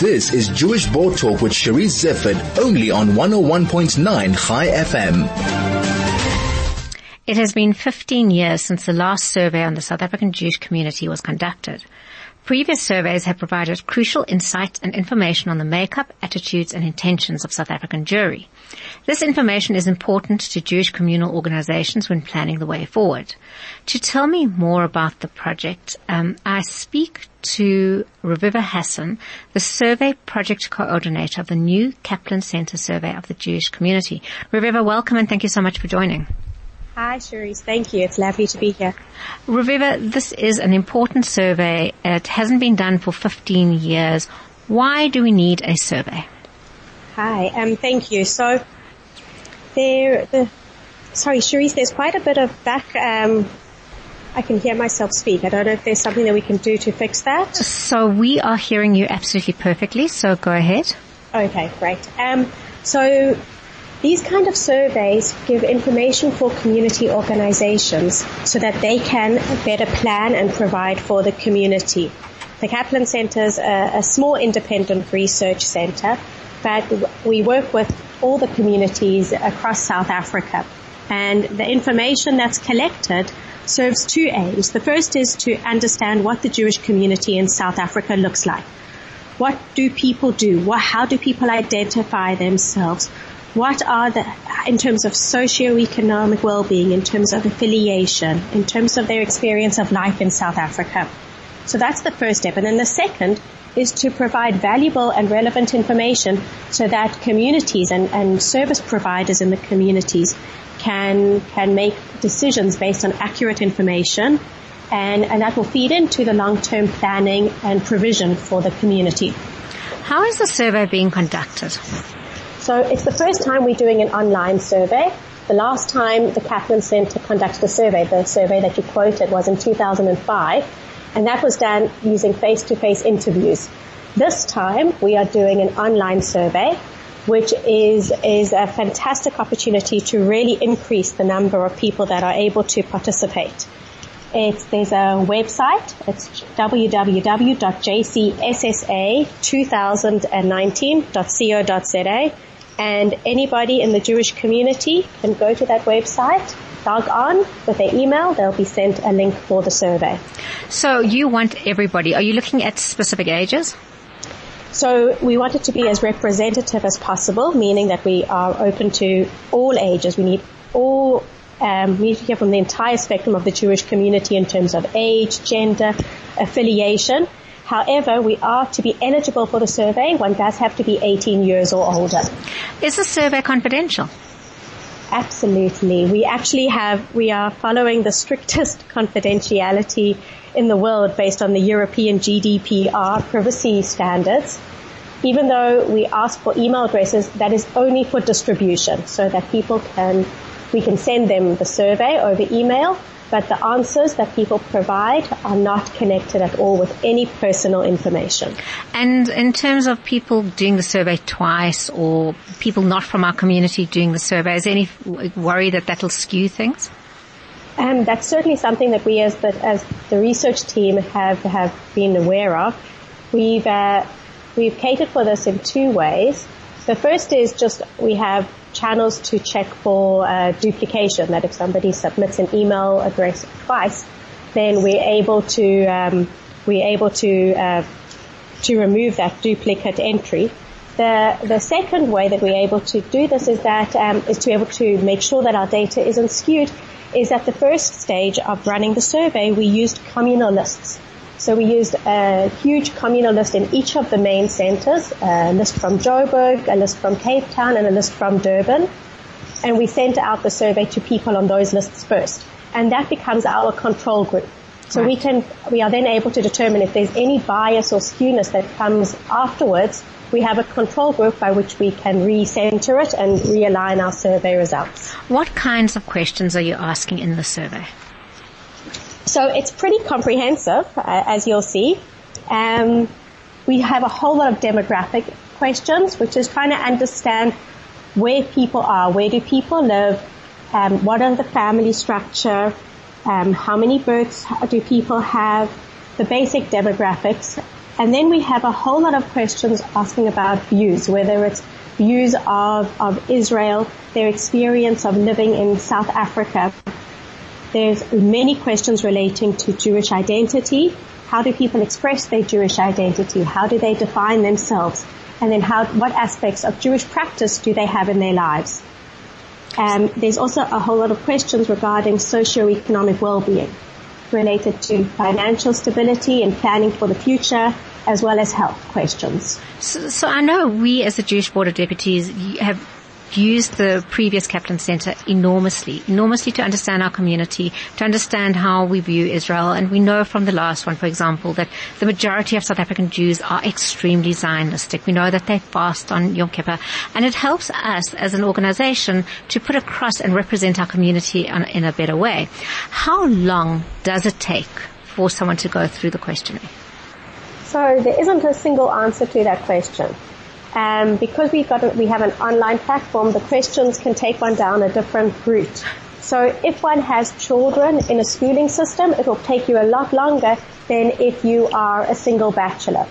This is Jewish Board Talk with Charisse Zeffert, only on 101.9 Chai FM. It has been 15 years since the last survey on the South African Jewish community was conducted. Previous surveys have provided crucial insights and information on the makeup, attitudes, and intentions of South African Jewry. This information is important to Jewish communal organizations when planning the way forward. To tell me more about the project, I speak to Reviva Hasson, the survey project coordinator of the new Kaplan Center survey of the Jewish community. Reviva, welcome and thank you so much for joining. Hi, Charisse. Thank you. It's lovely to be here. Reviva, this is an important survey. It hasn't been done for 15 years. Why do we need a survey? Hi, thank you. So, Charisse, there's quite a bit of back, I can hear myself speak. I don't know if there's something that we can do to fix that. So we are hearing you absolutely perfectly, so go ahead. Okay, great. These kind of surveys give information for community organizations so that they can better plan and provide for the community. The Kaplan Center is a small independent research center, but we work with all the communities across South Africa. And the information that's collected serves two aims. The first is to understand what the Jewish community in South Africa looks like. What do people do? How do people identify themselves? What are in terms of socioeconomic well-being, in terms of affiliation, in terms of their experience of life in South Africa? So that's the first step. And then the second is to provide valuable and relevant information so that communities and service providers in the communities can make decisions based on accurate information, and that will feed into the long-term planning and provision for the community. How is the survey being conducted? So it's the first time we're doing an online survey. The last time the Kaplan Center conducted the survey that you quoted, was in 2005, and that was done using face-to-face interviews. This time we are doing an online survey, which is a fantastic opportunity to really increase the number of people that are able to participate. There's a website, it's www.jcssa2019.co.za, and anybody in the Jewish community can go to that website, log on with their email, they'll be sent a link for the survey. So you want everybody. Are you looking at specific ages? So we want it to be as representative as possible, meaning that we are open to all ages. We need to hear from the entire spectrum of the Jewish community in terms of age, gender, affiliation. However, we are to be eligible for the survey. One does have to be 18 years or older. Is the survey confidential? Absolutely. We are following the strictest confidentiality in the world based on the European GDPR privacy standards. Even though we ask for email addresses, that is only for distribution so that we can send them the survey over email, but the answers that people provide are not connected at all with any personal information. And in terms of people doing the survey twice or people not from our community doing the survey, is there any worry that that'll skew things? That's certainly something that we as the research team have been aware of. We've catered for this in two ways. The first is just we have channels to check for duplication, that if somebody submits an email address twice, then we're able to remove that duplicate entry. The second way that we're able to do this is that is to be able to make sure that our data isn't skewed. Is at the first stage of running the survey, we used communal lists. So we used a huge communal list in each of the main centers, a list from Joburg, a list from Cape Town, and a list from Durban. And we sent out the survey to people on those lists first. And that becomes our control group. So right. We are then able to determine if there's any bias or skewness that comes afterwards. We have a control group by which we can recenter it and realign our survey results. What kinds of questions are you asking in the survey? So it's pretty comprehensive, as you'll see. We have a whole lot of demographic questions, which is trying to understand where people are, where do people live, what are the family structure, how many births do people have, the basic demographics. And then we have a whole lot of questions asking about views, whether it's views of Israel, their experience of living in South Africa. There's many questions relating to Jewish identity. How do people express their Jewish identity? How do they define themselves? And then what aspects of Jewish practice do they have in their lives? There's also a whole lot of questions regarding socioeconomic well-being related to financial stability and planning for the future, as well as health questions. So I know we as the Jewish Board of Deputies have used the previous Kaplan Center enormously to understand our community, to understand how we view Israel. And we know from the last one, for example, that the majority of South African Jews are extremely Zionistic. We know that they fast on Yom Kippur. And it helps us as an organization to put across and represent our community in a better way. How long does it take for someone to go through the questionnaire? So there isn't a single answer to that question. Because we have an online platform, the questions can take one down a different route. So if one has children in a schooling system, it will take you a lot longer than if you are a single bachelor,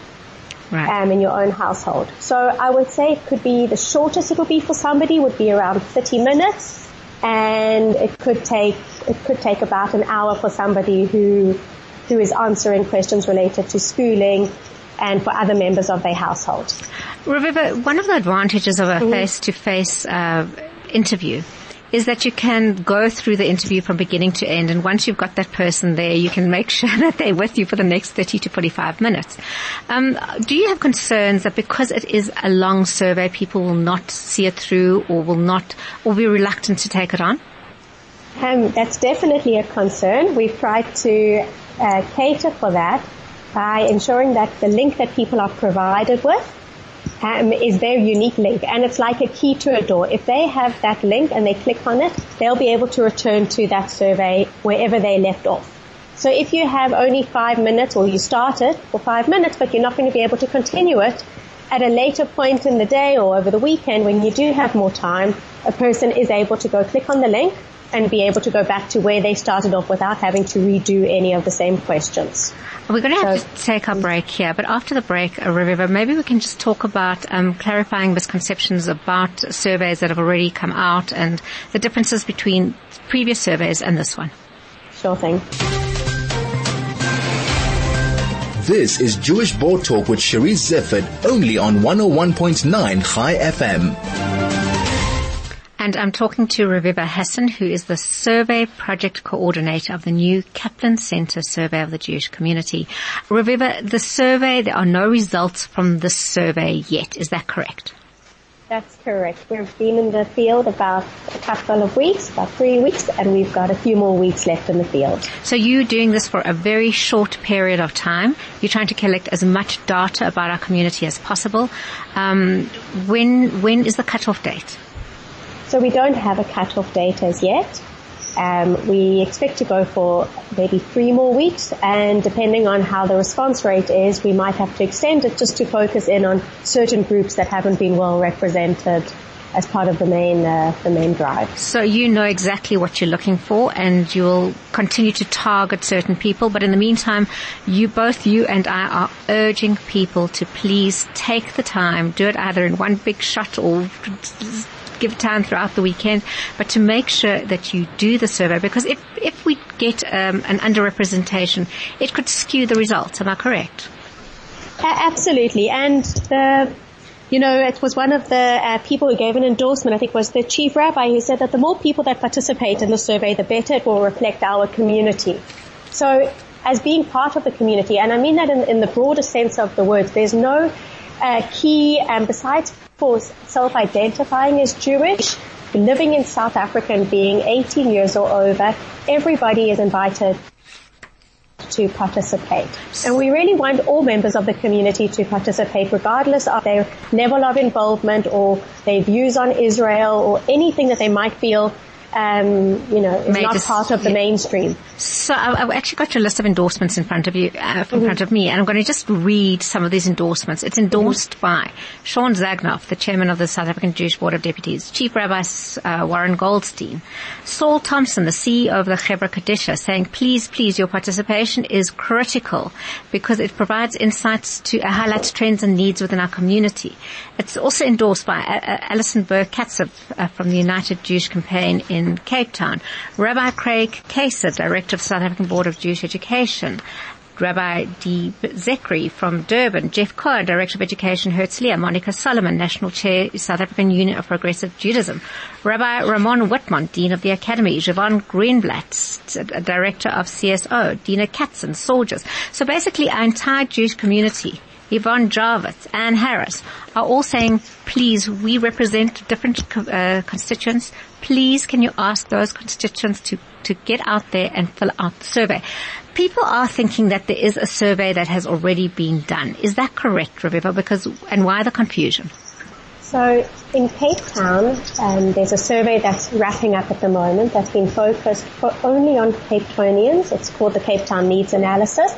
right, in your own household. So I would say it could be the shortest it will be for somebody would be around 30 minutes, and it could take about an hour for somebody who is answering questions related to schooling and for other members of their household. Reviva, one of the advantages of a face-to-face interview is that you can go through the interview from beginning to end, and once you've got that person there, you can make sure that they're with you for the next 30 to 45 minutes. Do you have concerns that because it is a long survey, people will not see it through or be reluctant to take it on? That's definitely a concern. We've tried to cater for that by ensuring that the link that people are provided with is their unique link. And it's like a key to a door. If they have that link and they click on it, they'll be able to return to that survey wherever they left off. So if you have only 5 minutes, or you start it for 5 minutes, but you're not going to be able to continue it, at a later point in the day or over the weekend when you do have more time, a person is able to go click on the link and be able to go back to where they started off without having to redo any of the same questions. We're going to have to take our break here, but after the break, Reviva, maybe we can just talk about clarifying misconceptions about surveys that have already come out and the differences between previous surveys and this one. Sure thing. This is Jewish Board Talk with Charisse Zeffert, only on 101.9 Chai FM. And I'm talking to Reviva Hasson, who is the Survey Project Coordinator of the new Kaplan Center Survey of the Jewish Community. Reviva, the survey, there are no results from this survey yet. Is that correct? That's correct. We've been in the field about a couple of weeks, about 3 weeks, and we've got a few more weeks left in the field. So you're doing this for a very short period of time. You're trying to collect as much data about our community as possible. When is the cutoff date? So we don't have a cut-off date as yet. We expect to go for maybe 3 more weeks, and depending on how the response rate is, we might have to extend it just to focus in on certain groups that haven't been well represented as part of the main drive. So you know exactly what you're looking for, and you'll continue to target certain people. But in the meantime, you and I are urging people to please take the time, do it either in one big shot or give time throughout the weekend, but to make sure that you do the survey, because if we get an underrepresentation, it could skew the results. Am I correct? Absolutely. And it was one of the people who gave an endorsement, I think was the chief rabbi, who said that the more people that participate in the survey, the better it will reflect our community. So as being part of the community, and I mean that in the broader sense of the words, there's no key, besides for self-identifying as Jewish, living in South Africa and being 18 years or over, everybody is invited to participate. And we really want all members of the community to participate, regardless of their level of involvement or their views on Israel or anything that they might feel is not part of the mainstream. So I've actually got your list of endorsements in front of you, in front of me, and I'm going to just read some of these endorsements. It's endorsed by Sean Zagnoff, the chairman of the South African Jewish Board of Deputies, Chief Rabbi Warren Goldstein, Saul Thompson, the CEO of the Hebra Kodesha, saying, please, your participation is critical because it provides insights to highlight trends and needs within our community. It's also endorsed by Alison Burke-Katsev from the United Jewish Campaign in Cape Town, Rabbi Craig Kasser, Director of the South African Board of Jewish Education, Rabbi D. Zachary from Durban, Jeff Cohen, Director of Education, Hertzliya, Monica Solomon, National Chair, South African Union of Progressive Judaism, Rabbi Ramon Whitmont, Dean of the Academy, Javon Greenblatt, Director of CSO, Dina Katz and soldiers. So basically our entire Jewish community, Yvonne Jarvis, Anne Harris, are all saying, please, we represent different constituents. Please, can you ask those constituents to get out there and fill out the survey? People are thinking that there is a survey that has already been done. Is that correct, Reviva? And why the confusion? So in Cape Town, there's a survey that's wrapping up at the moment that's been focused only on Cape Townians. It's called the Cape Town Needs Analysis.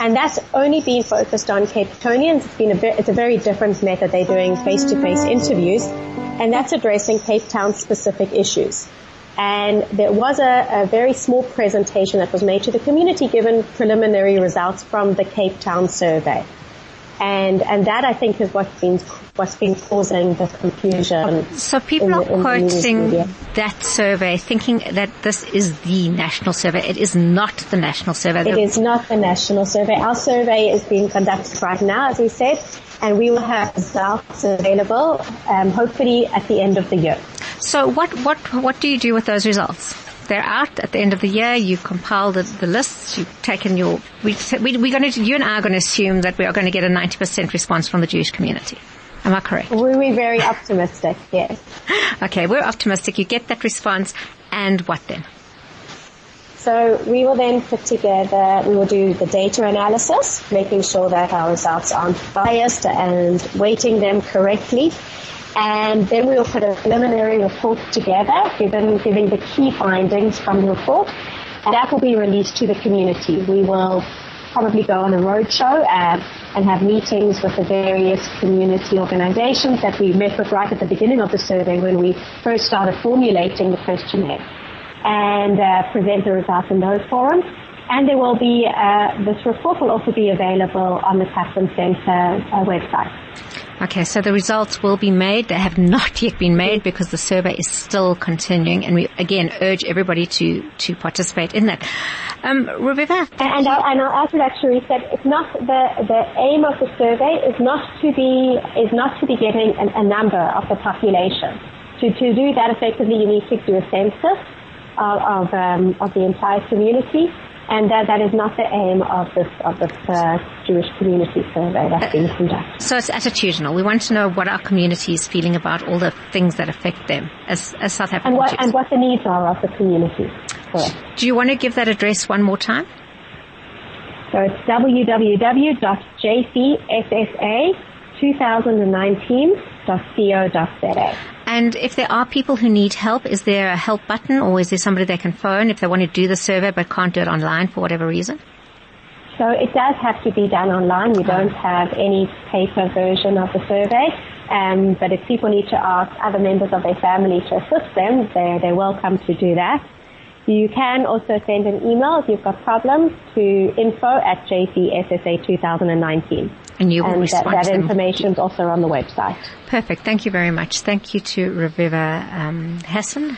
And that's only been focused on Cape Townians. It's a very different method. They're doing face-to-face interviews, and that's addressing Cape Town-specific issues. And there was a very small presentation that was made to the community, given preliminary results from the Cape Town survey. And that, I think, is what's been causing the confusion. So people are quoting that survey, thinking that this is the national survey. It is not the national survey. It is not the national survey. Our survey is being conducted right now, as we said, and we will have results available, hopefully at the end of the year. So what do you do with those results? They're out at the end of the year. You compile the lists. You've taken your. You and I are going to assume that we are going to get a 90% response from the Jewish community. Am I correct? We're very optimistic. Yes. Okay, we're optimistic. You get that response, and what then? So we will then put together. We will do the data analysis, making sure that our results aren't biased and weighting them correctly. And then we'll put a preliminary report together, giving the key findings from the report. And that will be released to the community. We will probably go on a roadshow and have meetings with the various community organizations that we met with right at the beginning of the survey when we first started formulating the questionnaire, and present the results in those forums. And there will be, this report will also be available on the Kaplan Center website. Okay, so the results will be made. They have not yet been made because the survey is still continuing, and we again urge everybody to participate in that. Reviva, and I'll add to that, Charisse, that it's not the aim of the survey is not to be getting a number of the population. To do that effectively, you need to do a census of the entire community. And that is not the aim of this Jewish community survey that's being conducted. So it's attitudinal. We want to know what our community is feeling about all the things that affect them as South African Jews. And what the needs are of the community. Correct. Do you want to give that address one more time? So it's www.jcssa2019.co.za. And if there are people who need help, is there a help button, or is there somebody they can phone if they want to do the survey but can't do it online for whatever reason? So it does have to be done online. We don't have any paper version of the survey. But if people need to ask other members of their family to assist them, they're welcome to do that. You can also send an email if you've got problems to info@jcssa2019. And you will respond to that information is also on the website. Perfect. Thank you very much. Thank you to Reviva Hasson.